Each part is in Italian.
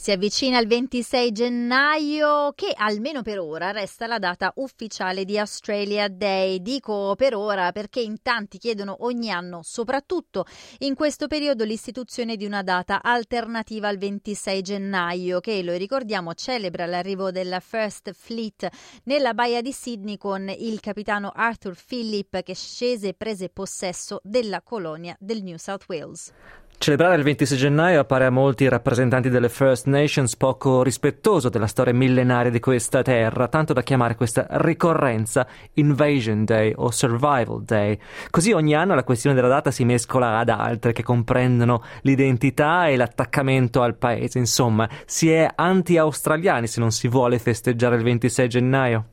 Si avvicina il 26 gennaio che almeno per ora resta la data ufficiale di Australia Day. Dico per ora perché in tanti chiedono ogni anno, soprattutto in questo periodo, l'istituzione di una data alternativa al 26 gennaio che, lo ricordiamo, celebra l'arrivo della First Fleet nella Baia di Sydney con il capitano Arthur Phillip che scese e prese possesso della colonia del New South Wales. Celebrare il 26 gennaio appare a molti rappresentanti delle First Nations poco rispettoso della storia millenaria di questa terra, tanto da chiamare questa ricorrenza Invasion Day o Survival Day. Così ogni anno la questione della data si mescola ad altre che comprendono l'identità e l'attaccamento al paese. Insomma, si è anti-australiani se non si vuole festeggiare il 26 gennaio.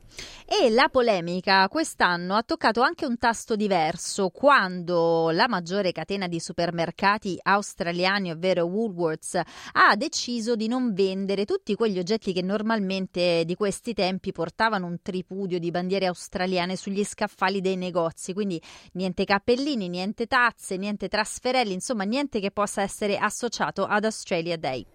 E la polemica quest'anno ha toccato anche un tasto diverso quando la maggiore catena di supermercati australiani, ovvero Woolworths, ha deciso di non vendere tutti quegli oggetti che normalmente di questi tempi portavano un tripudio di bandiere australiane sugli scaffali dei negozi. Quindi niente cappellini, niente tazze, niente trasferelli, insomma niente che possa essere associato ad Australia Day.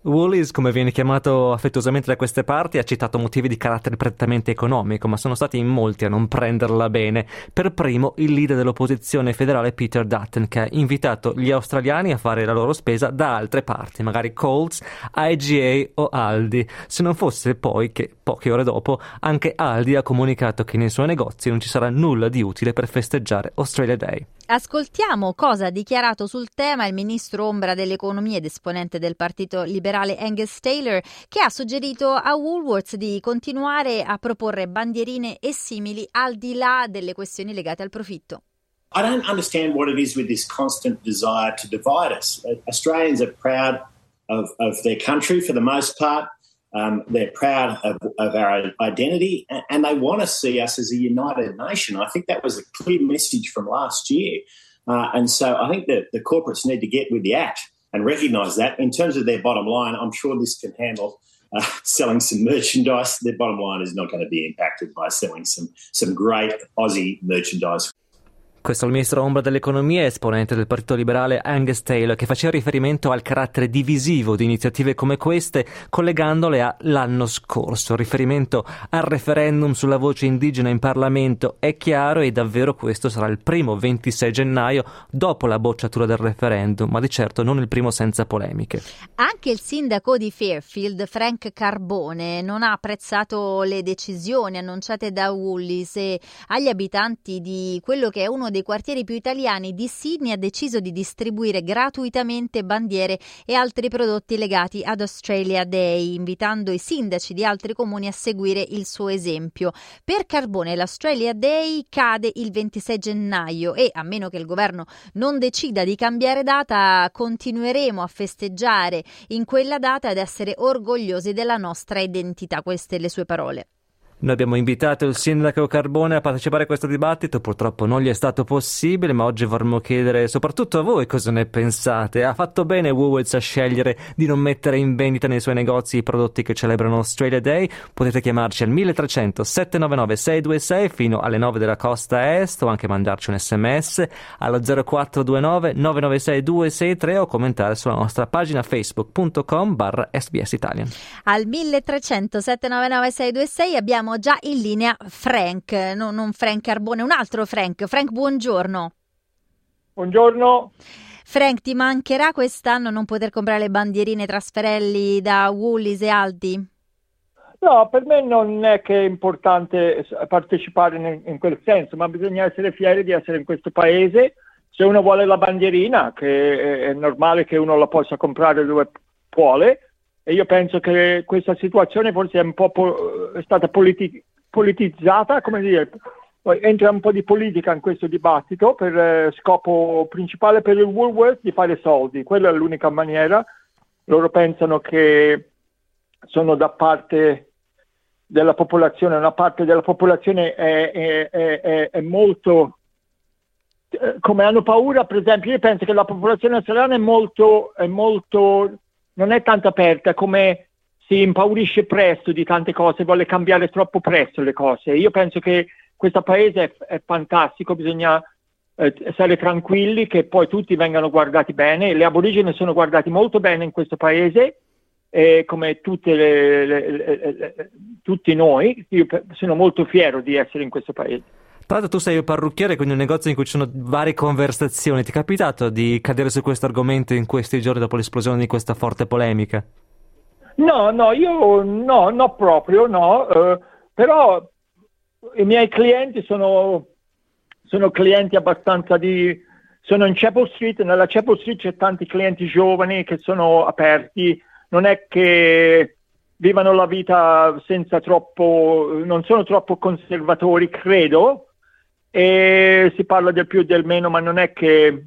Woolies, come viene chiamato affettuosamente da queste parti, ha citato motivi di carattere prettamente economico, ma sono stati in molti a non prenderla bene. Per primo il leader dell'opposizione federale Peter Dutton, che ha invitato gli australiani a fare la loro spesa da altre parti, magari Coles, IGA o Aldi. Se non fosse poi che poche ore dopo anche Aldi ha comunicato che nei suoi negozi non ci sarà nulla di utile per festeggiare Australia Day. Ascoltiamo cosa ha dichiarato sul tema il ministro ombra dell'economia ed esponente del Partito Liberale Angus Taylor, che ha suggerito a Woolworths di continuare a proporre bandierine e simili al di là delle questioni legate al profitto. I don't understand what it is with this constant desire to divide us. Australians are proud of their country for the most part. They're proud of our identity and they want to see us as a united nation. I think that was a clear message from last year. And so I think that the corporates need to get with the act and recognise that. In terms of their bottom line, I'm sure this can handle selling some merchandise. Their bottom line is not going to be impacted by selling some great Aussie merchandise. Questo è il ministro ombra dell'economia, esponente del Partito Liberale Angus Taylor, che faceva riferimento al carattere divisivo di iniziative come queste, collegandole all'anno scorso. Il riferimento al referendum sulla voce indigena in Parlamento è chiaro e davvero questo sarà il primo 26 gennaio dopo la bocciatura del referendum, ma di certo non il primo senza polemiche. Anche il sindaco di Fairfield, Frank Carbone, non ha apprezzato le decisioni annunciate da Woolies e agli abitanti di quello che è uno dei quartieri più italiani di Sydney ha deciso di distribuire gratuitamente bandiere e altri prodotti legati ad Australia Day, invitando i sindaci di altri comuni a seguire il suo esempio. Per Carbone l'Australia Day cade il 26 gennaio e, a meno che il governo non decida di cambiare data, continueremo a festeggiare in quella data ed essere orgogliosi della nostra identità. Queste le sue parole. Noi abbiamo invitato il sindaco Carbone a partecipare a questo dibattito, purtroppo non gli è stato possibile, ma oggi vorremmo chiedere soprattutto a voi cosa ne pensate. Ha fatto bene Woolworths a scegliere di non mettere in vendita nei suoi negozi i prodotti che celebrano Australia Day? Potete chiamarci al 1300 799 626 fino alle 9 della costa est o anche mandarci un sms allo 0429 996 263 o commentare sulla nostra pagina facebook.com/SBS Italian. Al 1300 799 626 abbiamo già in linea Frank, no, non Frank Carbone, un altro Frank. Frank, buongiorno. Buongiorno. Frank, ti mancherà quest'anno non poter comprare le bandierine, trasferelli da Woolies e Aldi? No, per me non è che è importante partecipare in quel senso, ma bisogna essere fieri di essere in questo paese. Se uno vuole la bandierina, che è normale che uno la possa comprare dove vuole, e io penso che questa situazione forse è un po' stata politicizzata, come dire, entra un po' di politica in questo dibattito per scopo principale per il Woolworths di fare soldi. Quella è l'unica maniera. Loro pensano che sono da parte della popolazione, una parte della popolazione è molto... Come hanno paura, per esempio, io penso che la popolazione australiana è molto non è tanto aperta, come si impaurisce presto di tante cose, vuole cambiare troppo presto le cose. Io penso che questo paese è fantastico, bisogna stare tranquilli che poi tutti vengano guardati bene. Le aborigene sono guardati molto bene in questo paese, come tutte tutti noi. Io sono molto fiero di essere in questo paese. Tra l'altro tu sei un parrucchiere, quindi un negozio in cui ci sono varie conversazioni. Ti è capitato di cadere su questo argomento in questi giorni dopo l'esplosione di questa forte polemica? No, però i miei clienti sono clienti abbastanza sono in Chapel Street, nella Chapel Street c'è tanti clienti giovani che sono aperti, non è che vivano la vita non sono troppo conservatori, credo, e si parla del più e del meno, ma non è che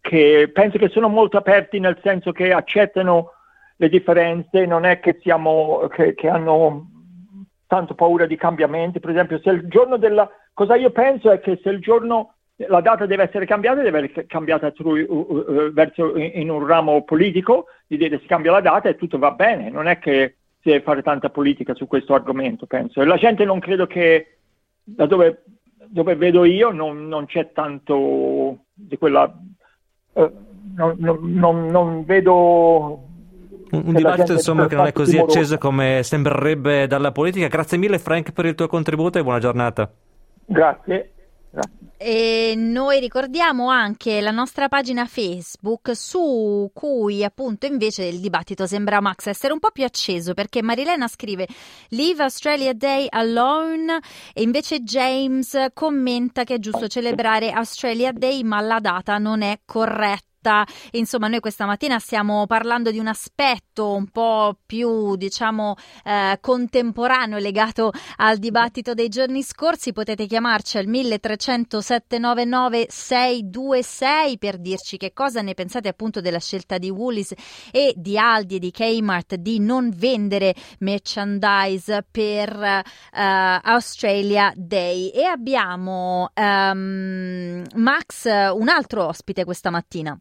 penso che sono molto aperti, nel senso che accettano le differenze, non è che che hanno tanto paura di cambiamenti. Per esempio, se il giorno cosa io penso è che se il giorno la data deve essere cambiata, verso in un ramo politico, di dire si cambia la data e tutto va bene, non è che si deve fare tanta politica su questo argomento, penso. E la gente non credo che, da dove vedo io, non c'è tanto di quella non vedo un dibattito, insomma, che non è così acceso come sembrerebbe dalla politica. Grazie mille, Frank, per il tuo contributo e buona giornata. Grazie. E noi ricordiamo anche la nostra pagina Facebook, su cui appunto invece il dibattito sembra, Max, essere un po' più acceso, perché Marilena scrive "Leave Australia Day alone" e invece James commenta che è giusto celebrare Australia Day ma la data non è corretta. Insomma, noi questa mattina stiamo parlando di un aspetto un po' più, diciamo, contemporaneo, legato al dibattito dei giorni scorsi. Potete chiamarci al 1300 799 626 per dirci che cosa ne pensate appunto della scelta di Woolies e di Aldi e di Kmart di non vendere merchandise per Australia Day. E abbiamo Max, un altro ospite questa mattina.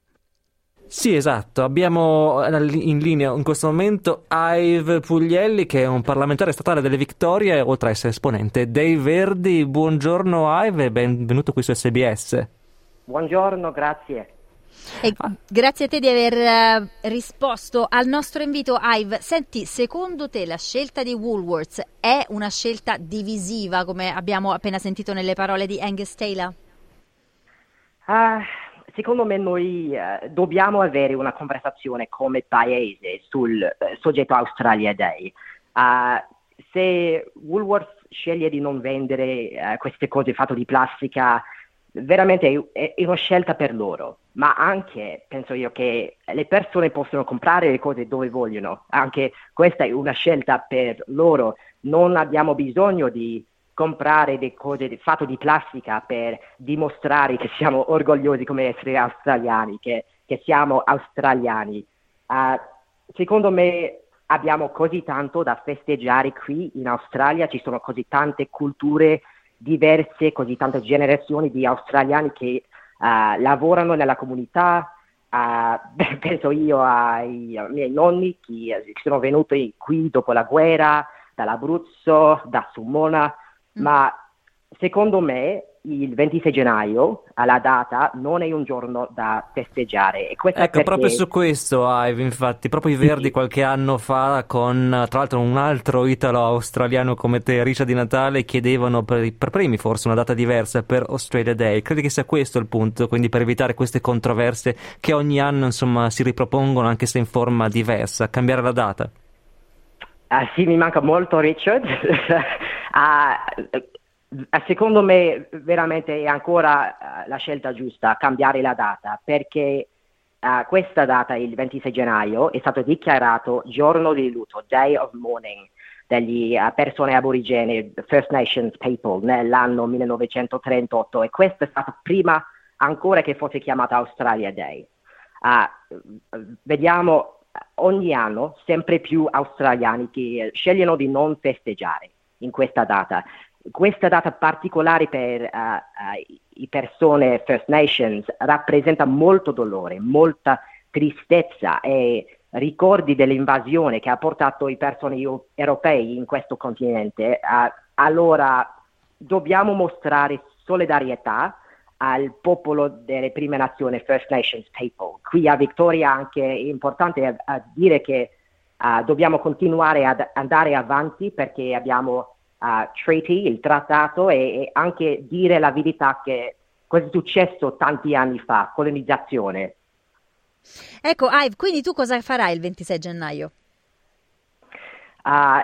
Sì, esatto, abbiamo in linea in questo momento Ive Puglielli, che è un parlamentare statale delle Victoria, oltre a essere esponente dei Verdi. Buongiorno Ive, benvenuto qui su SBS. Buongiorno, grazie. Grazie a te di aver risposto al nostro invito, Ive. Senti, secondo te la scelta di Woolworths è una scelta divisiva, come abbiamo appena sentito nelle parole di Angus Taylor? Secondo me noi dobbiamo avere una conversazione come paese sul soggetto Australia Day. Se Woolworths sceglie di non vendere queste cose fatte di plastica, veramente è una scelta per loro. Ma anche, penso io, che le persone possono comprare le cose dove vogliono. Anche questa è una scelta per loro. Non abbiamo bisogno di comprare delle cose fatte di plastica per dimostrare che siamo orgogliosi come esseri australiani, che siamo australiani. Secondo me abbiamo così tanto da festeggiare qui in Australia, ci sono così tante culture diverse, così tante generazioni di australiani che lavorano nella comunità. Penso io ai miei nonni che sono venuti qui dopo la guerra, dall'Abruzzo, da Sumona. Ma secondo me il 26 gennaio, alla data, non è un giorno da festeggiare. E ecco, perché proprio su questo, Ive, infatti, proprio i Verdi qualche anno fa, con tra l'altro un altro italo-australiano come te, Richard di Natale, chiedevano per primi forse una data diversa per Australia Day. Credi che sia questo il punto, quindi, per evitare queste controversie che ogni anno, insomma, si ripropongono anche se in forma diversa, cambiare la data? Sì, mi manca molto Richard. Secondo me veramente è ancora la scelta giusta cambiare la data, perché questa data, il 26 gennaio, è stato dichiarato giorno di lutto, Day of Mourning, degli persone aborigene, First Nations people, nell'anno 1938, e questa è stata prima ancora che fosse chiamata Australia Day. Vediamo ogni anno sempre più australiani che scegliono di non festeggiare in questa data particolare per le persone First Nations. Rappresenta molto dolore, molta tristezza e ricordi dell'invasione che ha portato le persone europei in questo continente. Allora dobbiamo mostrare solidarietà al popolo delle prime nazioni, First Nations people. Qui a Victoria anche è importante dire che dobbiamo continuare ad andare avanti, perché abbiamo treaty, il trattato, e anche dire la verità che cosa è successo tanti anni fa, colonizzazione. Ecco, Ive, quindi tu cosa farai il 26 gennaio?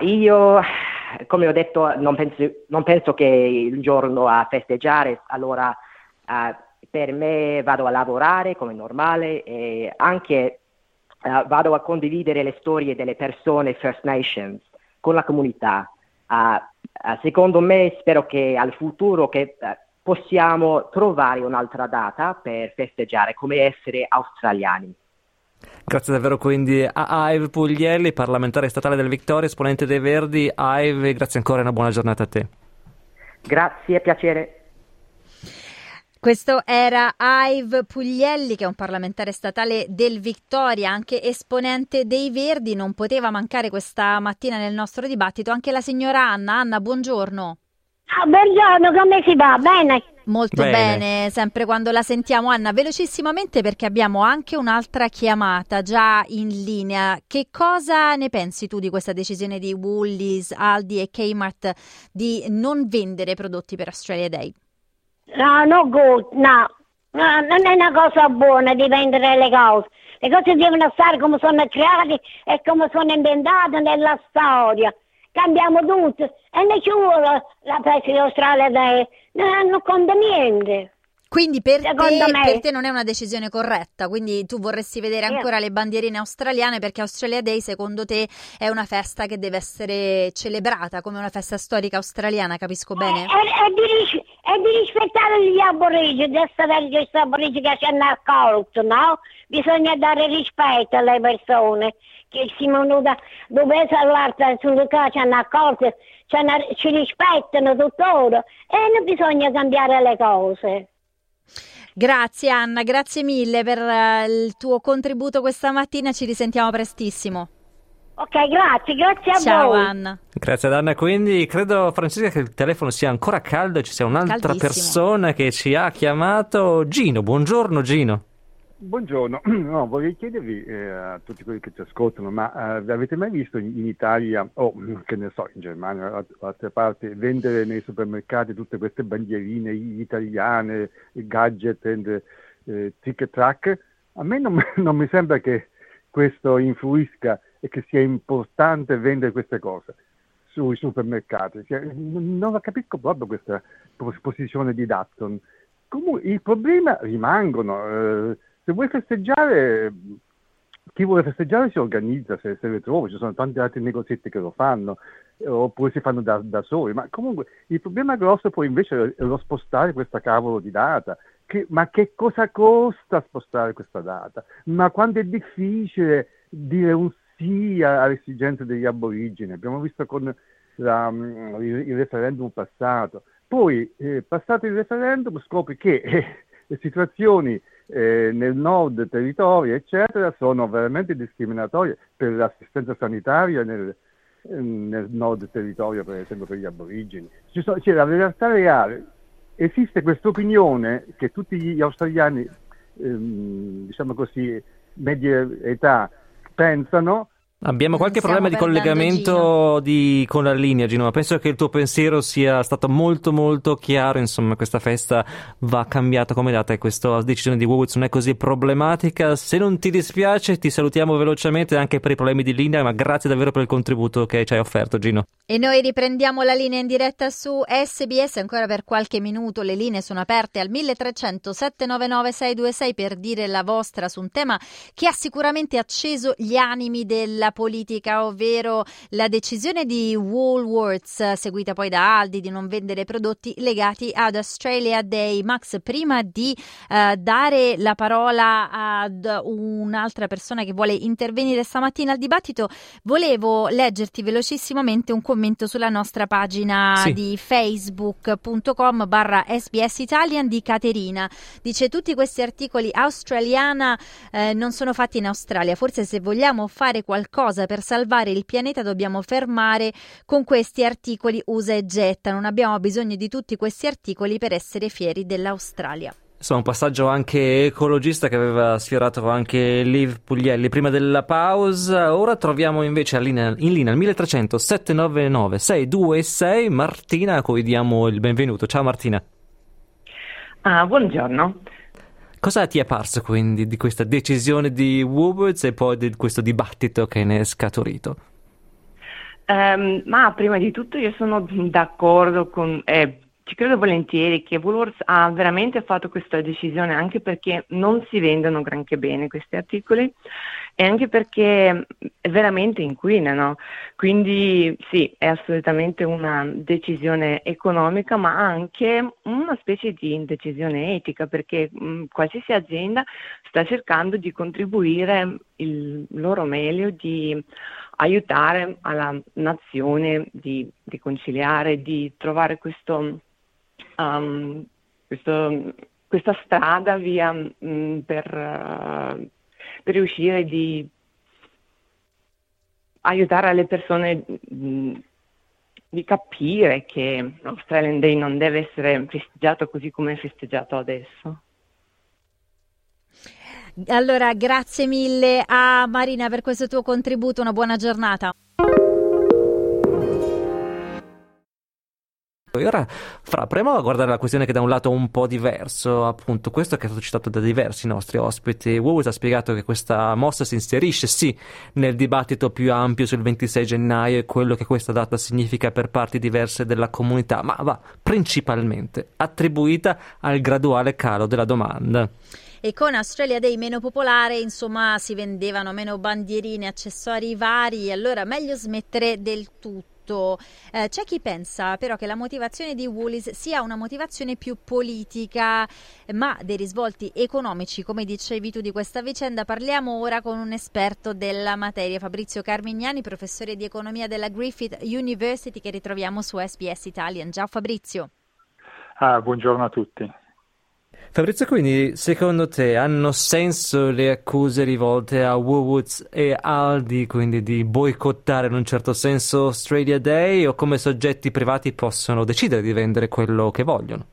Io, come ho detto, non penso che il giorno a festeggiare, allora per me vado a lavorare come normale, e anche vado a condividere le storie delle persone First Nations con la comunità. Secondo me, spero che al futuro che possiamo trovare un'altra data per festeggiare come essere australiani. Grazie davvero quindi a Ive Puglielli, parlamentare statale del Victoria, esponente dei Verdi. Ive, grazie ancora e una buona giornata a te. Grazie, piacere. Questo era Ive Puglielli, che è un parlamentare statale del Victoria, anche esponente dei Verdi. Non poteva mancare questa mattina nel nostro dibattito anche la signora Anna. Anna, buongiorno. Oh, buongiorno, come si va? Bene? Molto bene, sempre quando la sentiamo. Anna, velocissimamente, perché abbiamo anche un'altra chiamata già in linea. Che cosa ne pensi tu di questa decisione di Woolies, Aldi e Kmart di non vendere prodotti per Australia Day? No, non è una cosa buona di vendere le cose. Le cose devono stare come sono create e come sono inventate nella storia. Cambiamo tutto e non ci vuole la festa di Australia Day, non conta niente. Quindi per te non è una decisione corretta, quindi tu vorresti vedere ancora le bandierine australiane, perché Australia Day secondo te è una festa che deve essere celebrata come una festa storica australiana, capisco bene? È di rispettare gli aborigeni, questi aborigeni che ci hanno accolto, no? Bisogna dare rispetto alle persone che si venuta dove salvarsi sulle case, ci hanno accolto, ci rispettano tuttora e non bisogna cambiare le cose. Grazie Anna, grazie mille per il tuo contributo questa mattina, ci risentiamo prestissimo. Ok, grazie a ciao voi. Ciao Anna. Grazie ad Anna, quindi credo, Francesca, che il telefono sia ancora caldo, ci sia un'altra persona che ci ha chiamato. Gino, buongiorno Gino. Buongiorno, no, vorrei chiedervi a tutti quelli che ci ascoltano, ma avete mai visto in Italia o che ne so, in Germania o altre parti, vendere nei supermercati tutte queste bandierine italiane, gadget and tic-tac? A me non mi sembra che questo influisca e che sia importante vendere queste cose sui supermercati, cioè, non la capisco proprio questa posizione di Dutton. Comunque il problema rimangono. Se vuoi festeggiare, chi vuole festeggiare si organizza, se le trova, ci sono tanti altri negozietti che lo fanno, oppure si fanno da soli, ma comunque il problema grosso poi invece è lo spostare questa cavolo di data, ma che cosa costa spostare questa data? Ma quando è difficile dire un sì alle esigenze degli aborigeni, abbiamo visto con il referendum passato, poi passato il referendum scopri che le situazioni nel nord territorio eccetera sono veramente discriminatorie per l'assistenza sanitaria nel nord territorio, per esempio per gli aborigeni. C'è la realtà reale, esiste questa opinione che tutti gli australiani diciamo così media età pensano. Abbiamo qualche problema di collegamento con la linea, Gino, ma penso che il tuo pensiero sia stato molto molto chiaro. Insomma, questa festa va cambiata come data e questa decisione di Woolworths non è così problematica. Se non ti dispiace ti salutiamo velocemente anche per i problemi di linea, ma grazie davvero per il contributo che ci hai offerto, Gino. E noi riprendiamo la linea in diretta su SBS ancora per qualche minuto. Le linee sono aperte al 1300 799 626 per dire la vostra su un tema che ha sicuramente acceso gli animi della politica, ovvero la decisione di Woolworths, seguita poi da Aldi, di non vendere prodotti legati ad Australia Day. Max, prima di dare la parola ad un'altra persona che vuole intervenire stamattina al dibattito, volevo leggerti velocissimamente un commento sulla nostra pagina di facebook.com/SBS Italian di Caterina. Dice: tutti questi articoli australiana non sono fatti in Australia, forse se vogliamo fare qualcosa cosa per salvare il pianeta dobbiamo fermare con questi articoli usa e getta, non abbiamo bisogno di tutti questi articoli per essere fieri dell'Australia. Insomma, un passaggio anche ecologista che aveva sfiorato anche Ive Puglielli prima della pausa. Ora troviamo invece in linea al 1300 799 626 Martina, a cui diamo il benvenuto. Ciao Martina. Buongiorno. Cosa ti è parso quindi di questa decisione di Woolworths e poi di questo dibattito che ne è scaturito? Ma prima di tutto io sono d'accordo con... Ci credo volentieri che Woolworths ha veramente fatto questa decisione anche perché non si vendono granché bene questi articoli e anche perché veramente inquinano. Quindi sì, è assolutamente una decisione economica ma anche una specie di indecisione etica perché qualsiasi azienda sta cercando di contribuire il loro meglio, di aiutare alla nazione, di riconciliare, di trovare questa strada via per riuscire di aiutare le persone di capire che l'Australian Day non deve essere festeggiato così come è festeggiato adesso. Allora, grazie mille a Marina per questo tuo contributo, una buona giornata. E ora proviamo a guardare la questione che da un lato è un po' diverso, appunto questo che è stato citato da diversi nostri ospiti. Woolworths ha spiegato che questa mossa si inserisce sì nel dibattito più ampio sul 26 gennaio e quello che questa data significa per parti diverse della comunità, ma va principalmente attribuita al graduale calo della domanda. E con Australia Day meno popolare, insomma, si vendevano meno bandierine, accessori vari, allora meglio smettere del tutto. C'è chi pensa però che la motivazione di Woolies sia una motivazione più politica, ma dei risvolti economici, come dicevi tu, di questa vicenda parliamo ora con un esperto della materia, Fabrizio Carmignani, professore di economia della Griffith University, che ritroviamo su SBS Italian. Ciao Fabrizio. Buongiorno a tutti. Fabrizio, quindi secondo te hanno senso le accuse rivolte a Woolworths e Aldi, quindi di boicottare in un certo senso Australia Day, o come soggetti privati possono decidere di vendere quello che vogliono?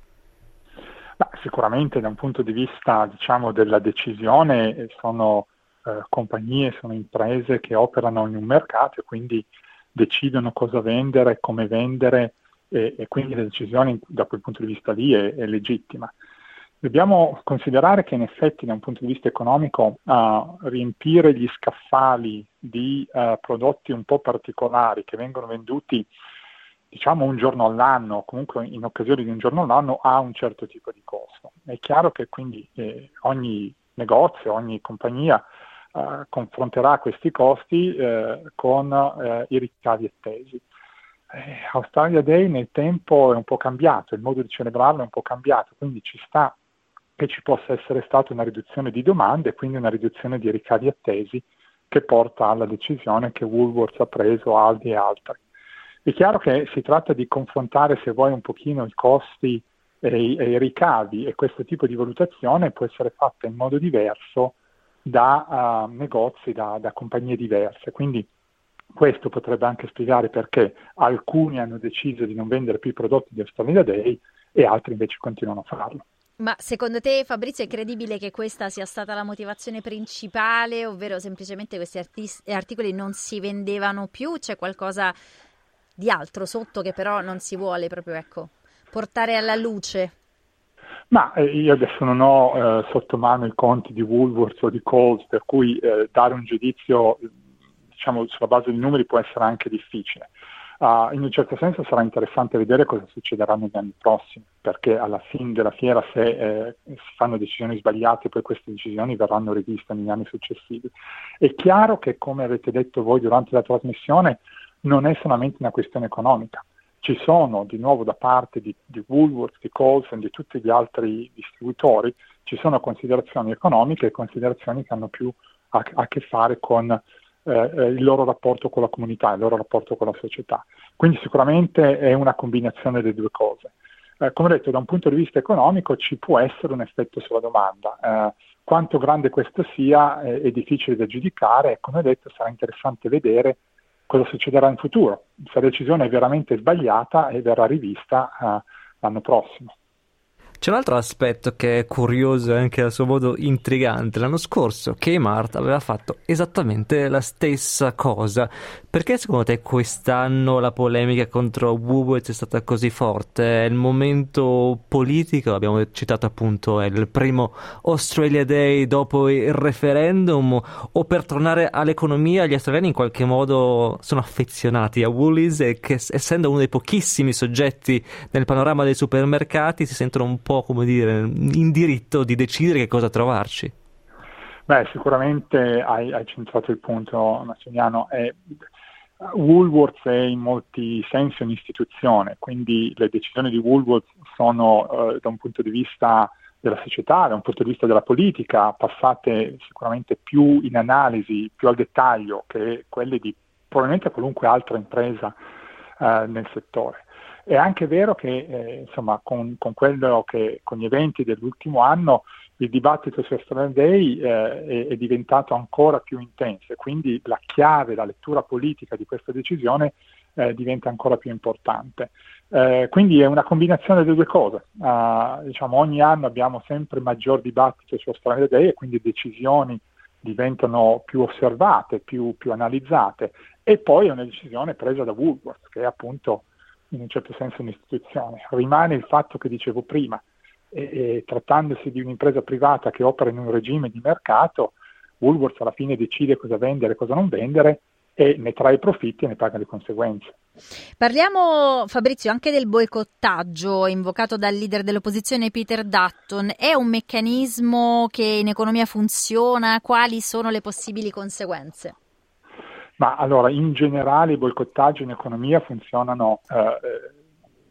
Beh, sicuramente da un punto di vista, diciamo, della decisione sono compagnie, sono imprese che operano in un mercato e quindi decidono cosa vendere, come vendere e quindi la decisione da quel punto di vista lì è legittima. Dobbiamo considerare che in effetti da un punto di vista economico riempire gli scaffali di prodotti un po' particolari che vengono venduti diciamo un giorno all'anno, comunque in occasione di un giorno all'anno, ha un certo tipo di costo. È chiaro che quindi ogni negozio, ogni compagnia confronterà questi costi con i ricavi attesi. Australia Day nel tempo è un po' cambiato, il modo di celebrarlo è un po' cambiato, quindi ci sta che ci possa essere stata una riduzione di domande e quindi una riduzione di ricavi attesi che porta alla decisione che Woolworths ha preso, Aldi e altri. È chiaro che si tratta di confrontare, se vuoi, un pochino i costi e i ricavi, e questo tipo di valutazione può essere fatta in modo diverso da negozi, da compagnie diverse, quindi questo potrebbe anche spiegare perché alcuni hanno deciso di non vendere più i prodotti di Australia Day e altri invece continuano a farlo. Ma secondo te, Fabrizio, è credibile che questa sia stata la motivazione principale, ovvero semplicemente questi articoli non si vendevano più? C'è qualcosa di altro sotto che però non si vuole proprio, ecco, portare alla luce? Ma io adesso non ho sotto mano i conti di Woolworths o di Coles, per cui dare un giudizio diciamo sulla base dei numeri può essere anche difficile. In un certo senso sarà interessante vedere cosa succederà negli anni prossimi, perché alla fine della fiera, se si fanno decisioni sbagliate, poi queste decisioni verranno riviste negli anni successivi. È chiaro che, come avete detto voi durante la trasmissione, non è solamente una questione economica. Ci sono di nuovo da parte di Woolworths, di Coles e di tutti gli altri distributori, ci sono considerazioni economiche e considerazioni che hanno più a che fare con il loro rapporto con la comunità, il loro rapporto con la società. Quindi sicuramente è una combinazione delle due cose. Come detto, da un punto di vista economico ci può essere un effetto sulla domanda. Quanto grande questo sia è difficile da giudicare e, come detto, sarà interessante vedere cosa succederà in futuro. Se la decisione è veramente sbagliata e verrà rivista l'anno prossimo. C'è un altro aspetto che è curioso e anche a suo modo intrigante. L'anno scorso Kmart aveva fatto esattamente la stessa cosa. Perché secondo te quest'anno la polemica contro Woolworths è stata così forte? È il momento politico, abbiamo citato appunto, è il primo Australia Day dopo il referendum, o per tornare all'economia gli australiani in qualche modo sono affezionati a Woolies e che, essendo uno dei pochissimi soggetti nel panorama dei supermercati, si sentono un po', come dire, in diritto di decidere che cosa trovarci? Beh, sicuramente hai centrato il punto, Massimiano. Woolworths è in molti sensi un'istituzione, quindi le decisioni di Woolworths sono da un punto di vista della società, da un punto di vista della politica, passate sicuramente più in analisi, più al dettaglio che quelle di probabilmente qualunque altra impresa nel settore. È anche vero che insomma con gli eventi dell'ultimo anno il dibattito su Australia Day è diventato ancora più intenso, quindi la chiave, la lettura politica di questa decisione diventa ancora più importante. Quindi è una combinazione delle due cose. Ogni anno abbiamo sempre maggior dibattito su Australia Day e quindi decisioni diventano più osservate, più analizzate, e poi è una decisione presa da Woolworths, che è appunto in un certo senso un'istituzione. Rimane il fatto che dicevo prima, e trattandosi di un'impresa privata che opera in un regime di mercato, Woolworths alla fine decide cosa vendere e cosa non vendere e ne trae profitti e ne paga le conseguenze. Parliamo, Fabrizio, anche del boicottaggio invocato dal leader dell'opposizione Peter Dutton. È un meccanismo che in economia funziona? Quali sono le possibili conseguenze? Ma allora, in generale i boicottaggi in economia funzionano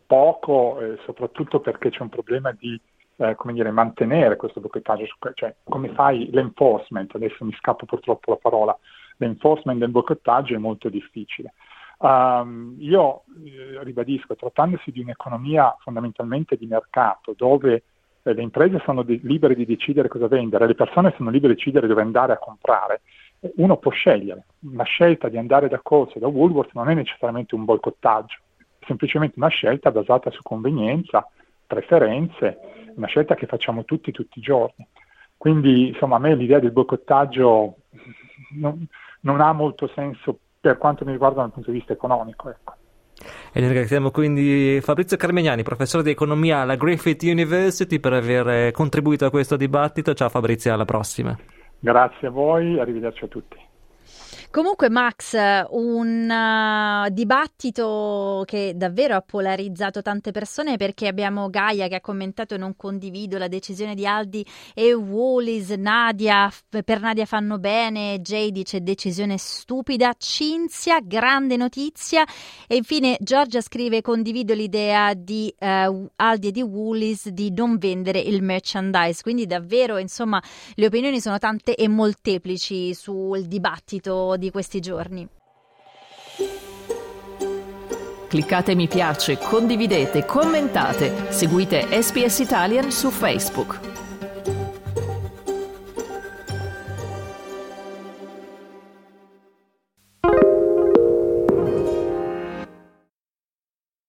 poco, soprattutto perché c'è un problema di mantenere questo boicottaggio, cioè come fai l'enforcement, adesso mi scappa purtroppo la parola, l'enforcement del boicottaggio è molto difficile. Io ribadisco, trattandosi di un'economia fondamentalmente di mercato, dove le imprese sono libere di decidere cosa vendere, le persone sono libere di decidere dove andare a comprare, uno può scegliere. La scelta di andare da Coles o da Woolworths non è necessariamente un boicottaggio, è semplicemente una scelta basata su convenienza, preferenze, una scelta che facciamo tutti i giorni. Quindi insomma a me l'idea del boicottaggio non ha molto senso per quanto mi riguarda dal punto di vista economico, ecco. E ringraziamo quindi Fabrizio Carmignani, professore di economia alla Griffith University, per aver contribuito a questo dibattito. Ciao Fabrizio, alla prossima. Grazie a voi, arrivederci a tutti. Comunque Max, un dibattito che davvero ha polarizzato tante persone, perché abbiamo Gaia che ha commentato: non condivido la decisione di Aldi e Woolies, Nadia, per Nadia fanno bene, Jay dice decisione stupida, Cinzia grande notizia, e infine Giorgia scrive condivido l'idea di Aldi e di Woolies di non vendere il merchandise. Quindi davvero insomma le opinioni sono tante e molteplici sul dibattito di questi giorni. Cliccate mi piace, condividete, commentate, seguite SBS Italian su Facebook.